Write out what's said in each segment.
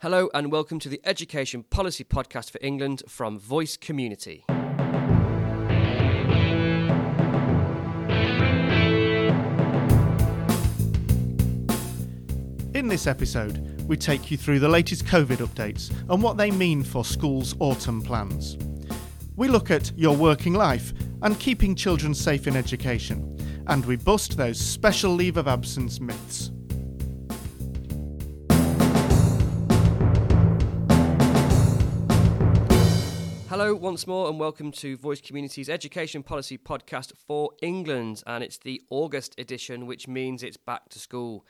Hello and welcome to the Education Policy Podcast for England from Voice Community. In this episode, we take you through the latest COVID updates and what they mean for schools' autumn plans. We look at your working life and keeping children safe in education, and we bust those special leave of absence myths. Hello once more and welcome to Voice Community's Education Policy Podcast for England, and it's the August edition, which means it's back to school.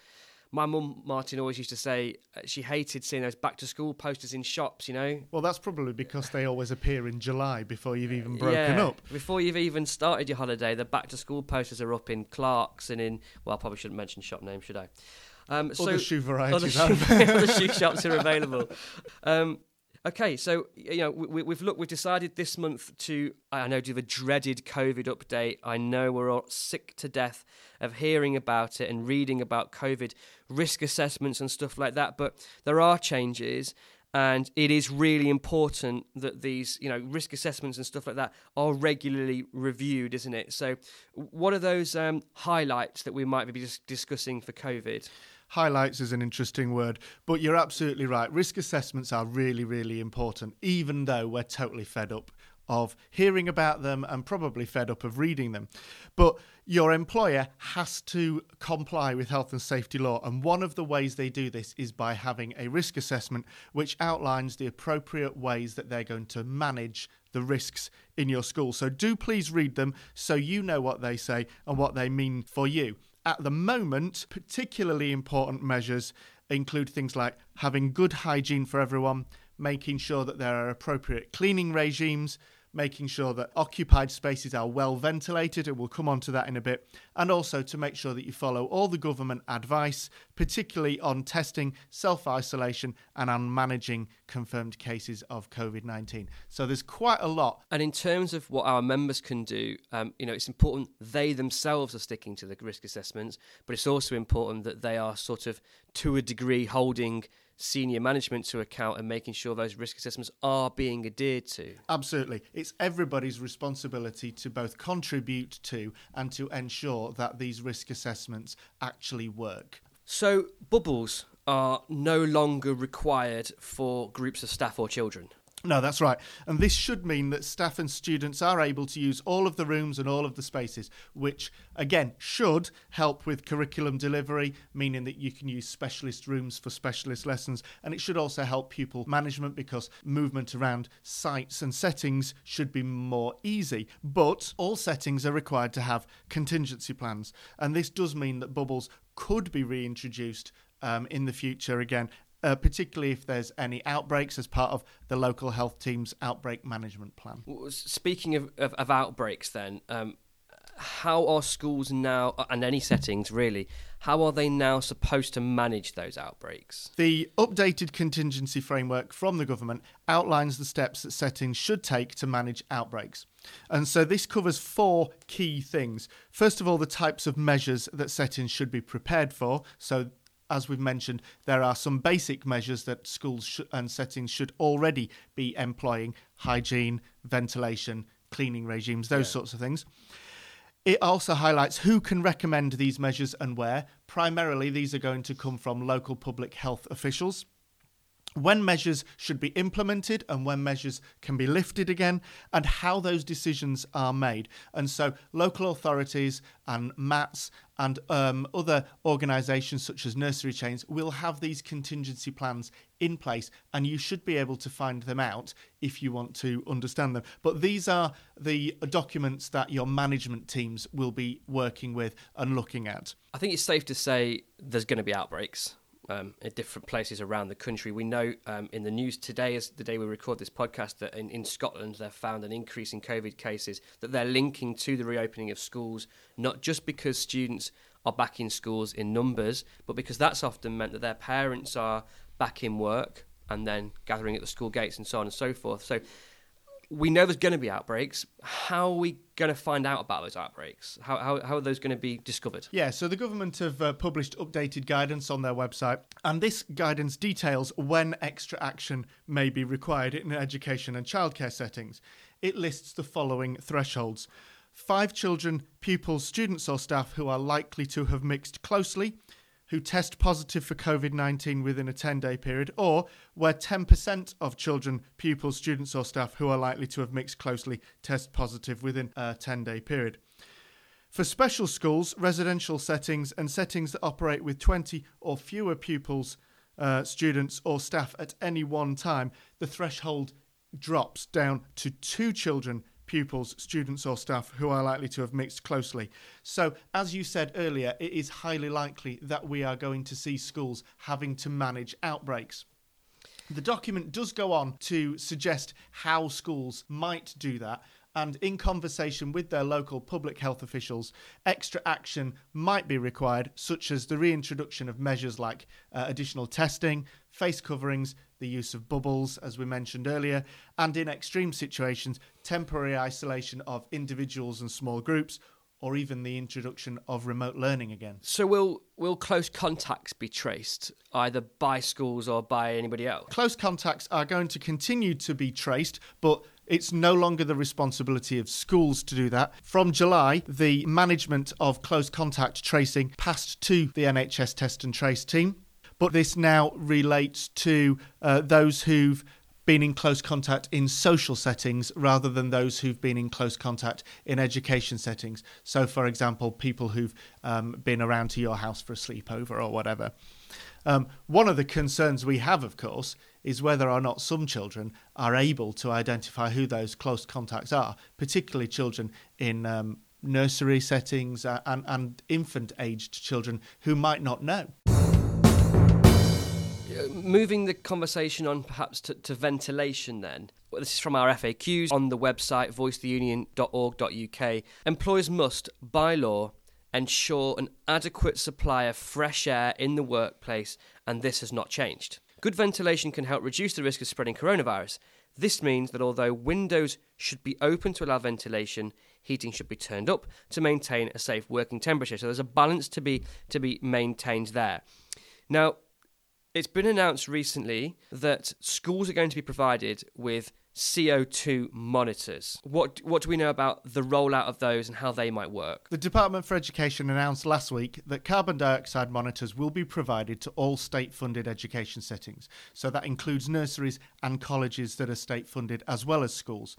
My mum, Martin, always used to say she hated seeing those back-to-school posters in shops, you know. Well, that's probably because they always appear in July before you've even broken up. Before you've even started your holiday, the back-to-school posters are up in Clark's and in... Well, I probably shouldn't mention shop names, should I? Other shoe varieties. Other shoe shops are available. Okay, so, you know, we've decided this month to, I know, do the dreaded COVID update. I know we're all sick to death of hearing about it and reading about COVID risk assessments and stuff like that, but there are changes, and it is really important that these, you know, risk assessments and stuff like that are regularly reviewed, isn't it? So what are those highlights that we might be discussing for COVID? Highlights is an interesting word, but you're absolutely right. Risk assessments are really, really important, even though we're totally fed up of hearing about them and probably fed up of reading them. But your employer has to comply with health and safety law, and one of the ways they do this is by having a risk assessment which outlines the appropriate ways that they're going to manage the risks in your school. So do please read them so you know what they say and what they mean for you. At the moment, particularly important measures include things like having good hygiene for everyone, making sure that there are appropriate cleaning regimes, making sure that occupied spaces are well ventilated, and we'll come on to that in a bit, and also to make sure that you follow all the government advice, particularly on testing, self-isolation, and on managing confirmed cases of COVID-19. So there's quite a lot. And in terms of what our members can do, you know, it's important they themselves are sticking to the risk assessments, but it's also important that they are sort of, to a degree, holding senior management to account and making sure those risk assessments are being adhered to. Absolutely. It's everybody's responsibility to both contribute to and to ensure that these risk assessments actually work. So bubbles are no longer required for groups of staff or children. No, that's right. And this should mean that staff and students are able to use all of the rooms and all of the spaces, which, again, should help with curriculum delivery, meaning that you can use specialist rooms for specialist lessons. And it should also help pupil management because movement around sites and settings should be more easy. But all settings are required to have contingency plans. And this does mean that bubbles could be reintroduced in the future again, particularly if there's any outbreaks as part of the local health team's outbreak management plan. Speaking of outbreaks then, how are schools now, and any settings really, how are they now supposed to manage those outbreaks? The updated contingency framework from the government outlines the steps that settings should take to manage outbreaks. And so this covers four key things. First of all, the types of measures that settings should be prepared for. So as we've mentioned, there are some basic measures that schools and settings should already be employing: hygiene, ventilation, cleaning regimes, those sorts of things. It also highlights who can recommend these measures and where. Primarily, these are going to come from local public health officials. When measures should be implemented and when measures can be lifted again, and how those decisions are made. And so local authorities and MATs and other organisations such as nursery chains will have these contingency plans in place, and you should be able to find them out if you want to understand them. But these are the documents that your management teams will be working with and looking at. I think it's safe to say there's going to be outbreaks at different places around the country. We know in the news today, as the day we record this podcast, that in Scotland they've found an increase in COVID cases that they're linking to the reopening of schools, not just because students are back in schools in numbers, but because that's often meant that their parents are back in work and then gathering at the school gates and so on and so forth. So we know there's going to be outbreaks. How are we going to find out about those outbreaks? How are those going to be discovered? Yeah, so the government have published updated guidance on their website, and this guidance details when extra action may be required in education and childcare settings. It lists the following thresholds. 5 children, pupils, students or staff who are likely to have mixed closely, who test positive for COVID-19 within a 10-day period, or where 10% of children, pupils, students or staff who are likely to have mixed closely test positive within a 10-day period. For special schools, residential settings and settings that operate with 20 or fewer pupils, students or staff at any one time, the threshold drops down to 2 children, pupils, students or staff who are likely to have mixed closely. So, as you said earlier, it is highly likely that we are going to see schools having to manage outbreaks. The document does go on to suggest how schools might do that, and in conversation with their local public health officials, extra action might be required, such as the reintroduction of measures like additional testing, face coverings, the use of bubbles, as we mentioned earlier, and in extreme situations, temporary isolation of individuals and small groups, or even the introduction of remote learning again. So will close contacts be traced, either by schools or by anybody else? Close contacts are going to continue to be traced, but it's no longer the responsibility of schools to do that. From July, the management of close contact tracing passed to the NHS Test and Trace team. But this now relates to those who've been in close contact in social settings rather than those who've been in close contact in education settings. So, for example, people who've been around to your house for a sleepover or whatever. One of the concerns we have, of course, is whether or not some children are able to identify who those close contacts are, particularly children in nursery settings and infant-aged children who might not know. Moving the conversation on perhaps to ventilation then. Well, this is from our FAQs on the website voicetheunion.org.uk. Employers must, by law, ensure an adequate supply of fresh air in the workplace, and this has not changed. Good ventilation can help reduce the risk of spreading coronavirus. This means that although windows should be open to allow ventilation, heating should be turned up to maintain a safe working temperature. So there's a balance to be maintained there. Now, it's been announced recently that schools are going to be provided with CO2 monitors. What do we know about the rollout of those and how they might work? The Department for Education announced last week that carbon dioxide monitors will be provided to all state-funded education settings. So that includes nurseries and colleges that are state-funded as well as schools.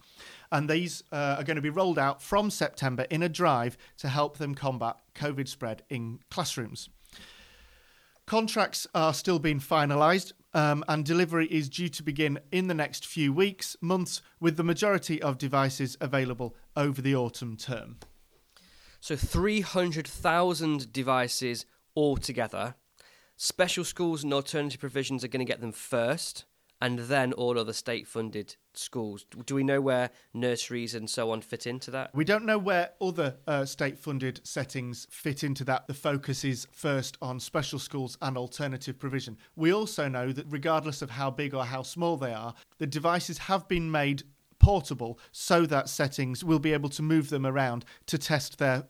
And these are going to be rolled out from September in a drive to help them combat COVID spread in classrooms. Contracts are still being finalised, and delivery is due to begin in the next few weeks, months, with the majority of devices available over the autumn term. So 300,000 devices altogether. Special schools and alternative provisions are going to get them first, and then all other state-funded schools. Do we know where nurseries and so on fit into that? We don't know where other state-funded settings fit into that. The focus is first on special schools and alternative provision. We also know that regardless of how big or how small they are, the devices have been made portable so that settings will be able to move them around to test their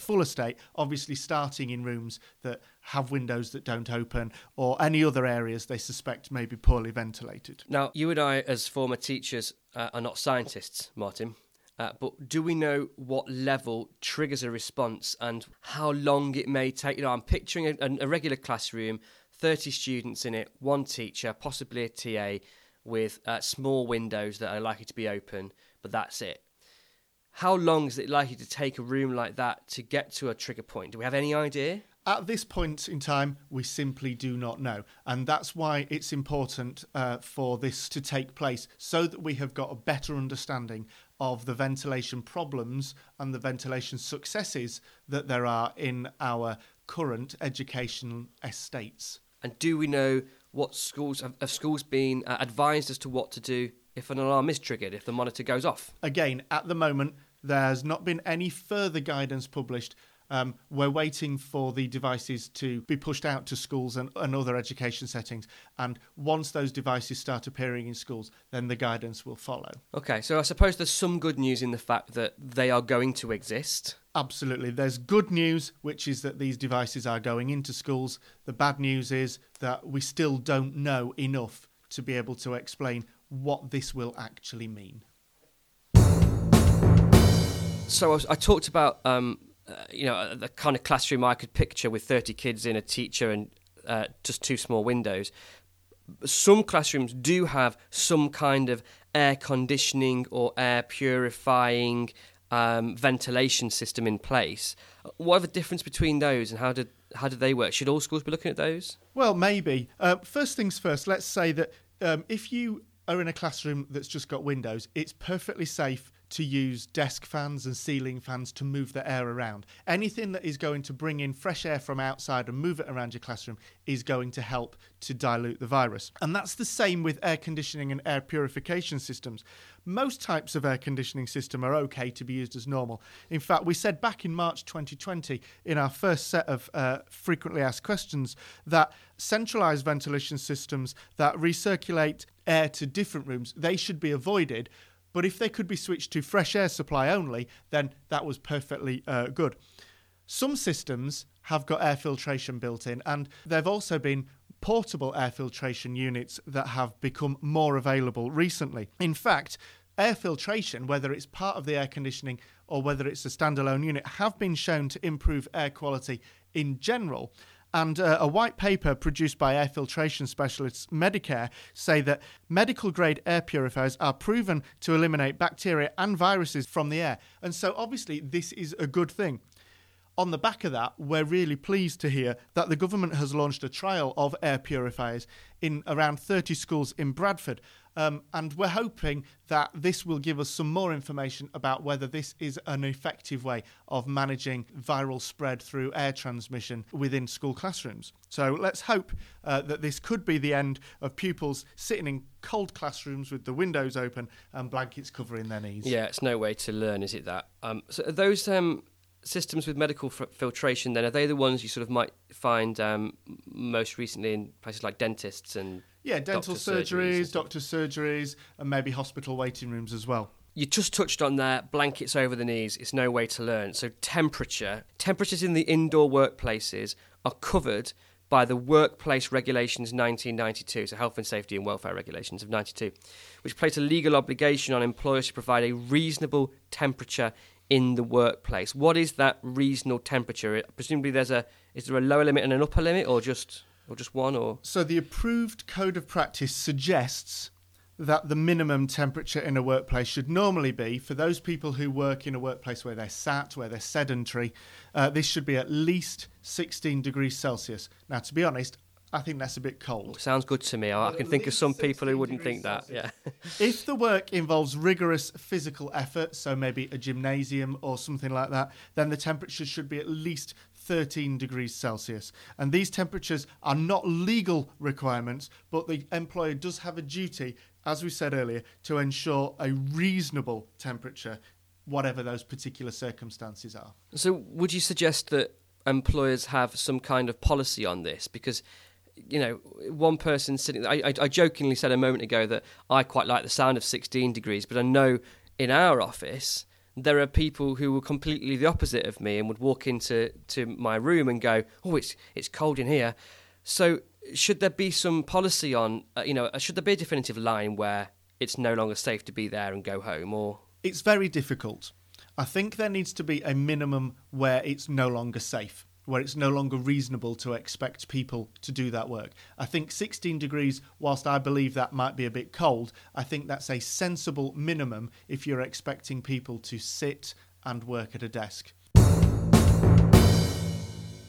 full estate, obviously starting in rooms that have windows that don't open or any other areas they suspect may be poorly ventilated. Now, you and I as former teachers are not scientists, Martin, but do we know what level triggers a response and how long it may take? You know, I'm picturing a regular classroom, 30 students in it, one teacher, possibly a TA, with small windows that are likely to be open, but that's it. How long is it likely to take a room like that to get to a trigger point? Do we have any idea? At this point in time, we simply do not know. And that's why it's important for this to take place, so that we have got a better understanding of the ventilation problems and the ventilation successes that there are in our current educational estates. And do we know what schools have schools been advised as to what to do if an alarm is triggered, if the monitor goes off? Again, at the moment, there's not been any further guidance published, We're waiting for the devices to be pushed out to schools and other education settings. And once those devices start appearing in schools, then the guidance will follow. OK, so I suppose there's some good news in the fact that they are going to exist. Absolutely. There's good news, which is that these devices are going into schools. The bad news is that we still don't know enough to be able to explain what this will actually mean. So I talked about... the kind of classroom I could picture with 30 kids in a teacher and just two small windows. Some classrooms do have some kind of air conditioning or air purifying ventilation system in place. What are the difference between those, and how do they work? Should all schools be looking at those? Well, maybe. First things first, let's say that if you are in a classroom that's just got windows, it's perfectly safe to use desk fans and ceiling fans to move the air around. Anything that is going to bring in fresh air from outside and move it around your classroom is going to help to dilute the virus. And that's the same with air conditioning and air purification systems. Most types of air conditioning system are okay to be used as normal. In fact, we said back in March 2020 in our first set of frequently asked questions that centralised ventilation systems that recirculate air to different rooms, they should be avoided. But if they could be switched to fresh air supply only, then that was perfectly good. Some systems have got air filtration built in, and there have also been portable air filtration units that have become more available recently. In fact, air filtration, whether it's part of the air conditioning or whether it's a standalone unit, have been shown to improve air quality in general. And a white paper produced by air filtration specialists Medicare say that medical-grade air purifiers are proven to eliminate bacteria and viruses from the air. And so obviously this is a good thing. On the back of that, we're really pleased to hear that the government has launched a trial of air purifiers in around 30 schools in Bradford. And we're hoping that this will give us some more information about whether this is an effective way of managing viral spread through air transmission within school classrooms. So let's hope that this could be the end of pupils sitting in cold classrooms with the windows open and blankets covering their knees. Yeah, it's no way to learn, is it, that? So those systems with medical filtration, then, are they the ones you sort of might find most recently in places like dentists and... Yeah, dental surgeries, doctor surgeries, and maybe hospital waiting rooms as well. You just touched on that, blankets over the knees, it's no way to learn. So temperatures in the indoor workplaces are covered by the Workplace Regulations 1992, so Health and Safety and Welfare Regulations of 92, which placed a legal obligation on employers to provide a reasonable temperature in the workplace. What is that reasonable temperature? Presumably is there a lower limit and an upper limit, or just... Or just one, or... So the approved code of practice suggests that the minimum temperature in a workplace should normally be, for those people who work in a workplace where they're sat, where they're sedentary, this should be at least 16 degrees Celsius. Now, to be honest, I think that's a bit cold. Well, sounds good to me. I can think of some people who wouldn't think that. Yeah. If the work involves rigorous physical effort, so maybe a gymnasium or something like that, then the temperature should be at least 13 degrees Celsius. And these temperatures are not legal requirements, but the employer does have a duty, as we said earlier, to ensure a reasonable temperature, whatever those particular circumstances are. So would you suggest that employers have some kind of policy on this? Because... You know, one person sitting... I jokingly said a moment ago that I quite like the sound of 16 degrees, but I know in our office there are people who were completely the opposite of me and would walk into my room and go, oh, it's cold in here. So should there be some policy on, should there be a definitive line where it's no longer safe to be there and go home? Or it's very difficult. I think there needs to be a minimum where it's no longer safe, where it's no longer reasonable to expect people to do that work. I think 16 degrees, whilst I believe that might be a bit cold, I think that's a sensible minimum if you're expecting people to sit and work at a desk.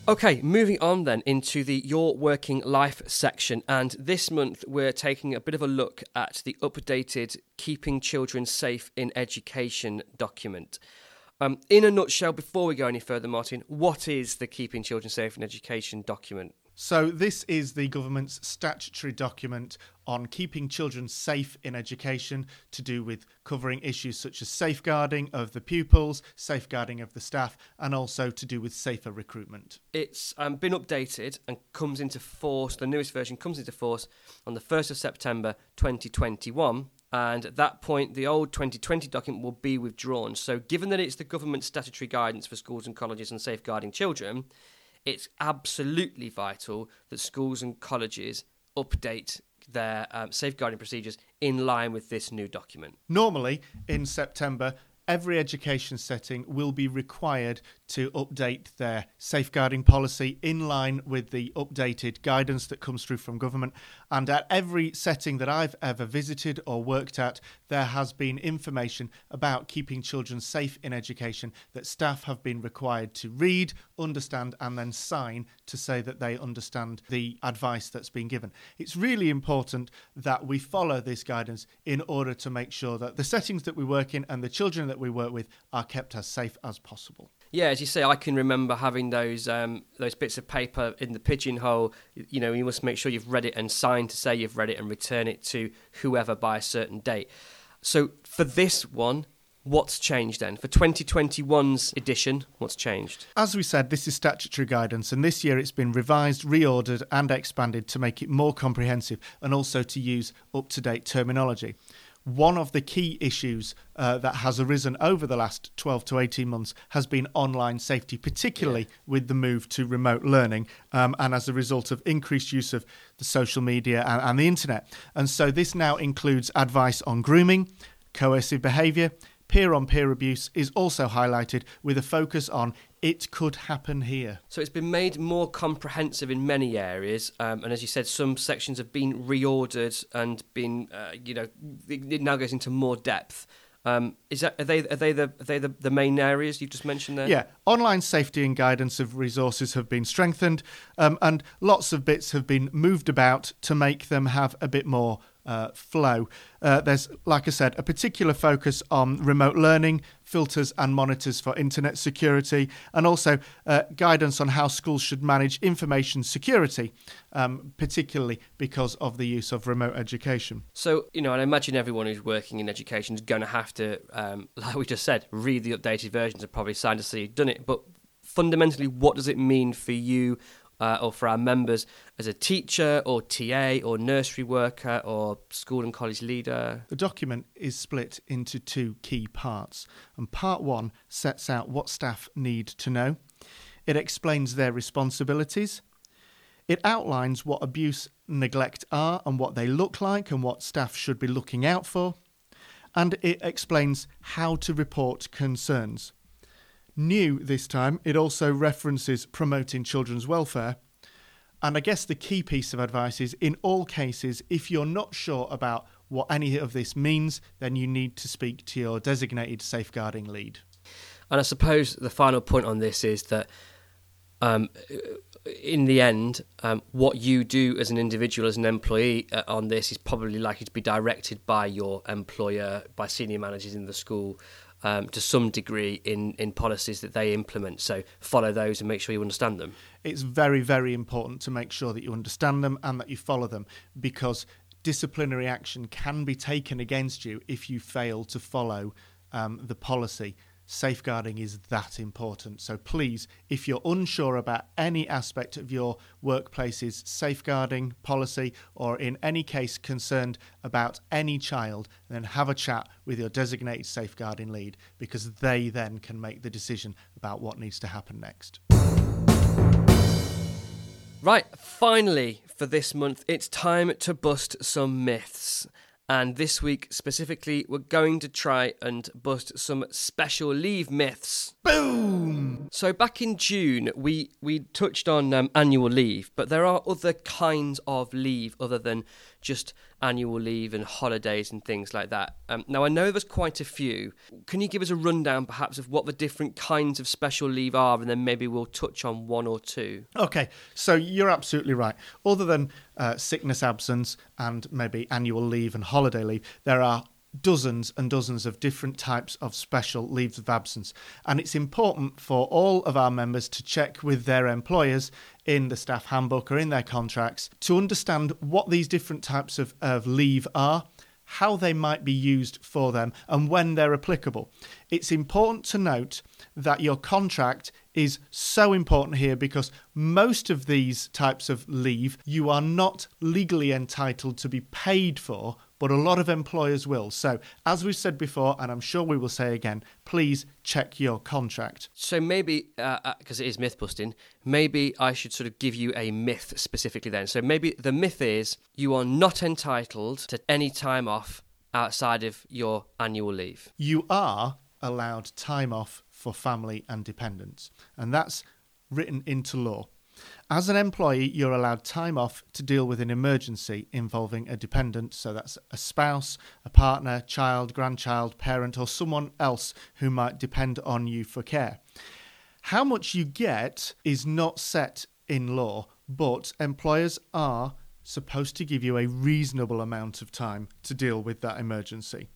OK, moving on then into the Your Working Life section. And this month we're taking a bit of a look at the updated Keeping Children Safe in Education document. In a nutshell, before we go any further, Martin, what is the Keeping Children Safe in Education document? So this is the government's statutory document on keeping children safe in education, to do with covering issues such as safeguarding of the pupils, safeguarding of the staff, and also to do with safer recruitment. It's been updated and comes into force, the newest version comes into force on the 1st of September 2021, and at that point the old 2020 document will be withdrawn. So given that it's the government's statutory guidance for schools and colleges on safeguarding children, it's absolutely vital that schools and colleges update their safeguarding procedures in line with this new document. Normally, in September, every education setting will be required to update their safeguarding policy in line with the updated guidance that comes through from government. And at every setting that I've ever visited or worked at, there has been information about keeping children safe in education that staff have been required to read, understand, and then sign to say that they understand the advice that's been given. It's really important that we follow this guidance in order to make sure that the settings that we work in and the children that we work with are kept as safe as possible. Yeah, as you say, I can remember having those bits of paper in the pigeonhole. You know, you must make sure you've read it and sign to say you've read it and return it to whoever by a certain date. So for this one, what's changed then? For 2021's edition, what's changed? As we said, this is statutory guidance, and this year it's been revised, reordered and expanded to make it more comprehensive and also to use up-to-date terminology. One of the key issues that has arisen over the last 12 to 18 months has been online safety, particularly with the move to remote learning and as a result of increased use of the social media and the internet. And so this now includes advice on grooming, coercive behaviour, peer-on-peer abuse is also highlighted with a focus on it could happen here. So it's been made more comprehensive in many areas, and as you said, some sections have been reordered and been, it now goes into more depth. Are they the main areas you've just mentioned there? Yeah, online safety and guidance of resources have been strengthened, and lots of bits have been moved about to make them have a bit more flow. There's, like I said, a particular focus on remote learning, filters and monitors for internet security, and also guidance on how schools should manage information security, particularly because of the use of remote education. So, I imagine everyone who's working in education is going to have to, like we just said, read the updated versions and probably sign to see you've done it. But fundamentally, what does it mean for you or for our members as a teacher or TA or nursery worker or school and college leader? The document is split into two key parts, and part one sets out what staff need to know. It explains their responsibilities. It outlines what abuse and neglect are and what they look like and what staff should be looking out for. And it explains how to report concerns. New this time, it also references promoting children's welfare. And I guess the key piece of advice is, in all cases, if you're not sure about what any of this means, then you need to speak to your designated safeguarding lead. And I suppose the final point on this is that in the end, what you do as an individual, as an employee on this is probably likely to be directed by your employer, by senior managers in the school, to some degree in policies that they implement. So follow those and make sure you understand them. It's very, very important to make sure that you understand them and that you follow them, because disciplinary action can be taken against you if you fail to follow the policy. Safeguarding is that important. So please, if you're unsure about any aspect of your workplace's safeguarding policy, or in any case concerned about any child, then have a chat with your designated safeguarding lead, because they then can make the decision about what needs to happen next. Right, finally for this month, it's time to bust some myths. And this week, specifically, we're going to try and bust some special leave myths. Boom! So back in June, we touched on annual leave, but there are other kinds of leave other than just annual leave and holidays and things like that. Now, I know there's quite a few. Can you give us a rundown, perhaps, of what the different kinds of special leave are, and then maybe we'll touch on one or two? Okay, so you're absolutely right. Other than sickness absence and maybe annual leave and holiday leave, there are dozens and dozens of different types of special leaves of absence, and it's important for all of our members to check with their employers in the staff handbook or in their contracts to understand what these different types of leave are, how they might be used for them, and when they're applicable. It's important to note that your contract is so important here because most of these types of leave you are not legally entitled to be paid for, but a lot of employers will. So as we've said before, and I'm sure we will say again, please check your contract. So maybe, because it is myth busting, maybe I should sort of give you a myth specifically then. So maybe the myth is you are not entitled to any time off outside of your annual leave. You are allowed time off for family and dependents, and that's written into law. As an employee, you're allowed time off to deal with an emergency involving a dependent, so that's a spouse, a partner, child, grandchild, parent, or someone else who might depend on you for care. How much you get is not set in law, but employers are supposed to give you a reasonable amount of time to deal with that emergency.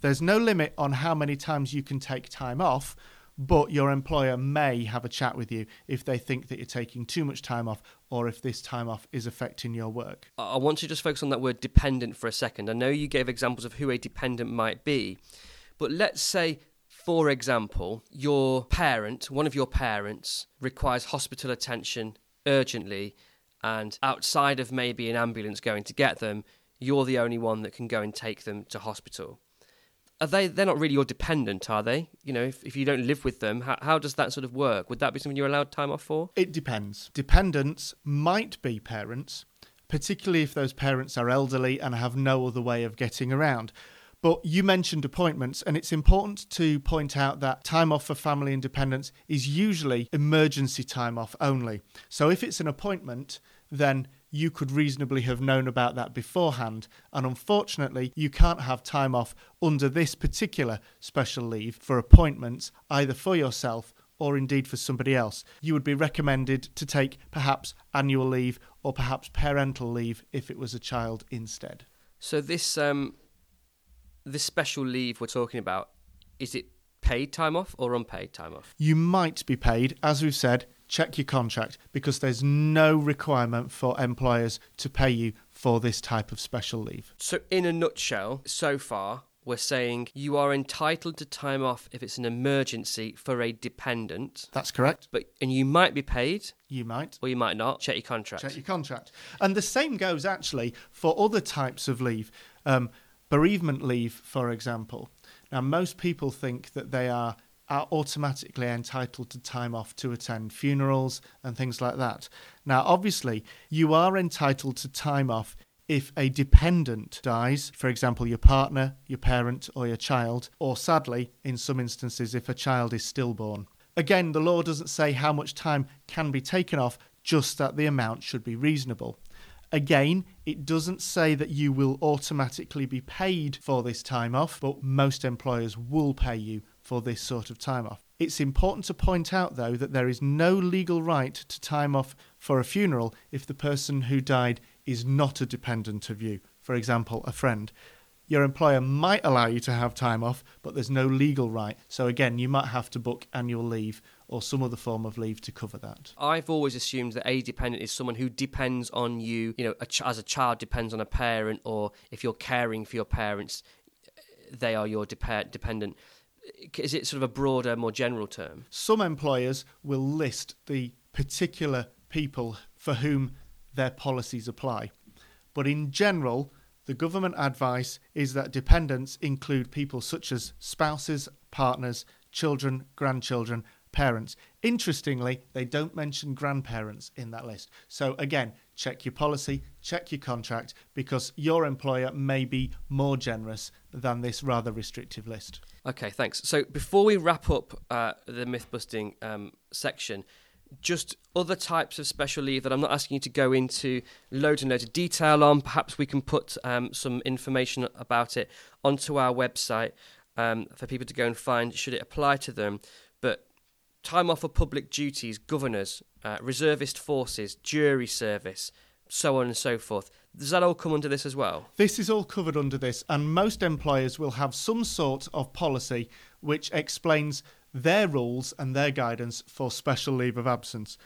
There's no limit on how many times you can take time off, but your employer may have a chat with you if they think that you're taking too much time off or if this time off is affecting your work. I want to just focus on that word dependent for a second. I know you gave examples of who a dependent might be, but let's say, for example, your parent, one of your parents, requires hospital attention urgently, and outside of maybe an ambulance going to get them, you're the only one that can go and take them to hospital. They're not really your dependent, are they? You know, if you don't live with them, how does that sort of work? Would that be something you're allowed time off for? It depends. Dependents might be parents, particularly if those parents are elderly and have no other way of getting around. But you mentioned appointments, and it's important to point out that time off for family and dependents is usually emergency time off only. So if it's an appointment, then you could reasonably have known about that beforehand, and unfortunately you can't have time off under this particular special leave for appointments, either for yourself or indeed for somebody else. You would be recommended to take perhaps annual leave or perhaps parental leave if it was a child instead. So this special leave we're talking about, is it paid time off or unpaid time off? You might be paid, as we've said. Check your contract, because there's no requirement for employers to pay you for this type of special leave. So in a nutshell, so far, we're saying you are entitled to time off if it's an emergency for a dependent. That's correct. And you might be paid. You might. Or you might not. Check your contract. Check your contract. And the same goes, actually, for other types of leave. Bereavement leave, for example. Now, most people think that they are automatically entitled to time off to attend funerals and things like that. Now, obviously, you are entitled to time off if a dependent dies, for example, your partner, your parent, or your child, or sadly, in some instances, if a child is stillborn. Again, the law doesn't say how much time can be taken off, just that the amount should be reasonable. Again, it doesn't say that you will automatically be paid for this time off, but most employers will pay you for this sort of time off. It's important to point out, though, that there is no legal right to time off for a funeral if the person who died is not a dependent of you, for example, a friend. Your employer might allow you to have time off, but there's no legal right. So again, you might have to book annual leave or some other form of leave to cover that. I've always assumed that a dependent is someone who depends on you, as a child depends on a parent, or if you're caring for your parents, they are your dependent. Is it sort of a broader, more general term? Some employers will list the particular people for whom their policies apply. But in general, the government advice is that dependents include people such as spouses, partners, children, grandchildren, parents. Interestingly, they don't mention grandparents in that list. So again, check your policy, check your contract, because your employer may be more generous than this rather restrictive list. Okay, thanks. So before we wrap up the myth-busting section, just other types of special leave that I'm not asking you to go into loads and loads of detail on. Perhaps we can put some information about it onto our website for people to go and find should it apply to them. But time off for public duties, governors, reservist forces, jury service, so on and so forth. Does that all come under this as well? This is all covered under this, and most employers will have some sort of policy which explains their rules and their guidance for special leave of absence.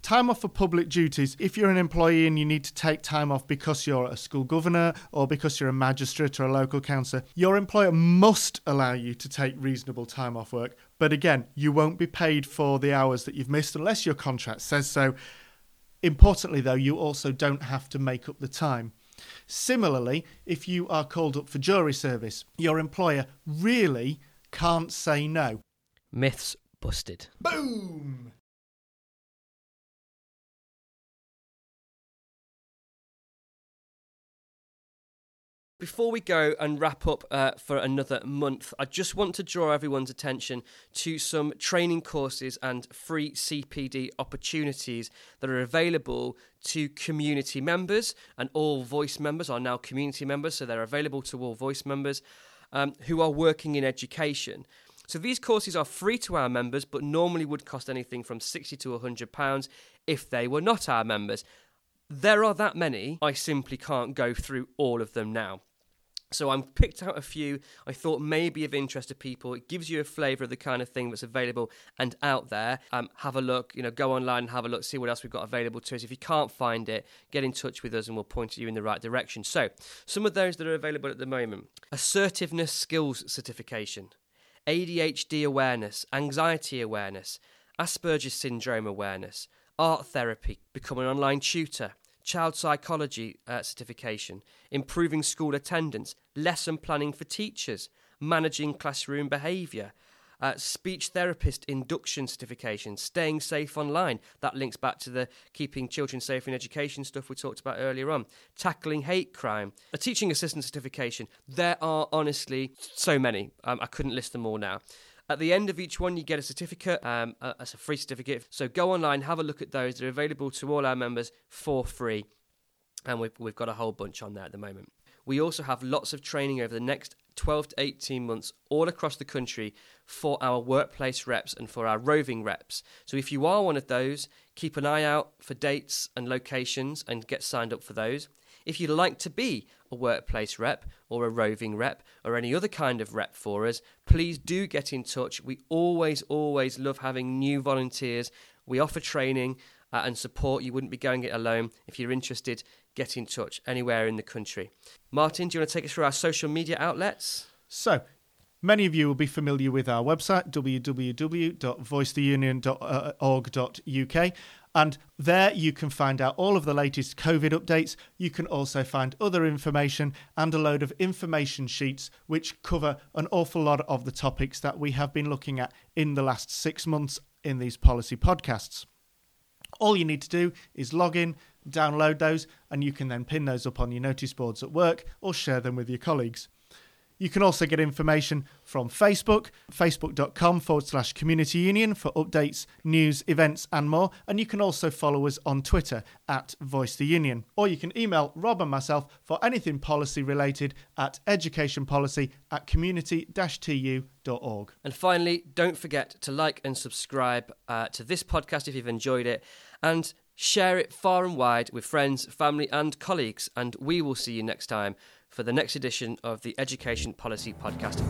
Time off for public duties, if you're an employee and you need to take time off because you're a school governor or because you're a magistrate or a local councillor, your employer must allow you to take reasonable time off work. But again, you won't be paid for the hours that you've missed unless your contract says so. Importantly, though, you also don't have to make up the time. Similarly, if you are called up for jury service, your employer really can't say no. Myths busted. Boom! Before we go and wrap up for another month, I just want to draw everyone's attention to some training courses and free CPD opportunities that are available to community members, and all Voice members are now community members, so they're available to all Voice members who are working in education. So these courses are free to our members, but normally would cost anything from £60 to £100 if they were not our members. There are that many, I simply can't go through all of them now. So I've picked out a few I thought may be of interest to people. It gives you a flavour of the kind of thing that's available and out there. Have a look, go online and have a look, see what else we've got available to us. If you can't find it, get in touch with us and we'll point you in the right direction. So some of those that are available at the moment. Assertiveness skills certification, ADHD awareness, anxiety awareness, Asperger's syndrome awareness, art therapy, become an online tutor, child psychology certification, improving school attendance, lesson planning for teachers, managing classroom behaviour, speech therapist induction certification, staying safe online. That links back to the Keeping Children Safe in Education stuff we talked about earlier on. Tackling hate crime, a teaching assistant certification. There are honestly so many. I couldn't list them all now. At the end of each one, you get a certificate, as a free certificate. So go online, have a look at those. They're available to all our members for free. And we've got a whole bunch on there at the moment. We also have lots of training over the next 12 to 18 months all across the country for our workplace reps and for our roving reps. So if you are one of those, keep an eye out for dates and locations and get signed up for those. If you'd like to be a workplace rep or a roving rep or any other kind of rep for us, please do get in touch. We always love having new volunteers. We offer training and support. You wouldn't be going it alone. If you're interested, get in touch anywhere in the country. Martin, do you want to take us through our social media outlets? So, many of you will be familiar with our website, www.voicetheunion.org.uk. And there you can find out all of the latest COVID updates. You can also find other information and a load of information sheets which cover an awful lot of the topics that we have been looking at in the last 6 months in these policy podcasts. All you need to do is log in, download those, and you can then pin those up on your notice boards at work or share them with your colleagues. You can also get information from Facebook, facebook.com/communityunion for updates, news, events and more. And you can also follow us on Twitter @VoiceTheUnion. Or you can email Rob and myself for anything policy related at educationpolicy@community-tu.org. And finally, don't forget to like and subscribe to this podcast if you've enjoyed it. And share it far and wide with friends, family and colleagues. And we will see you next time for the next edition of the Education Policy Podcast.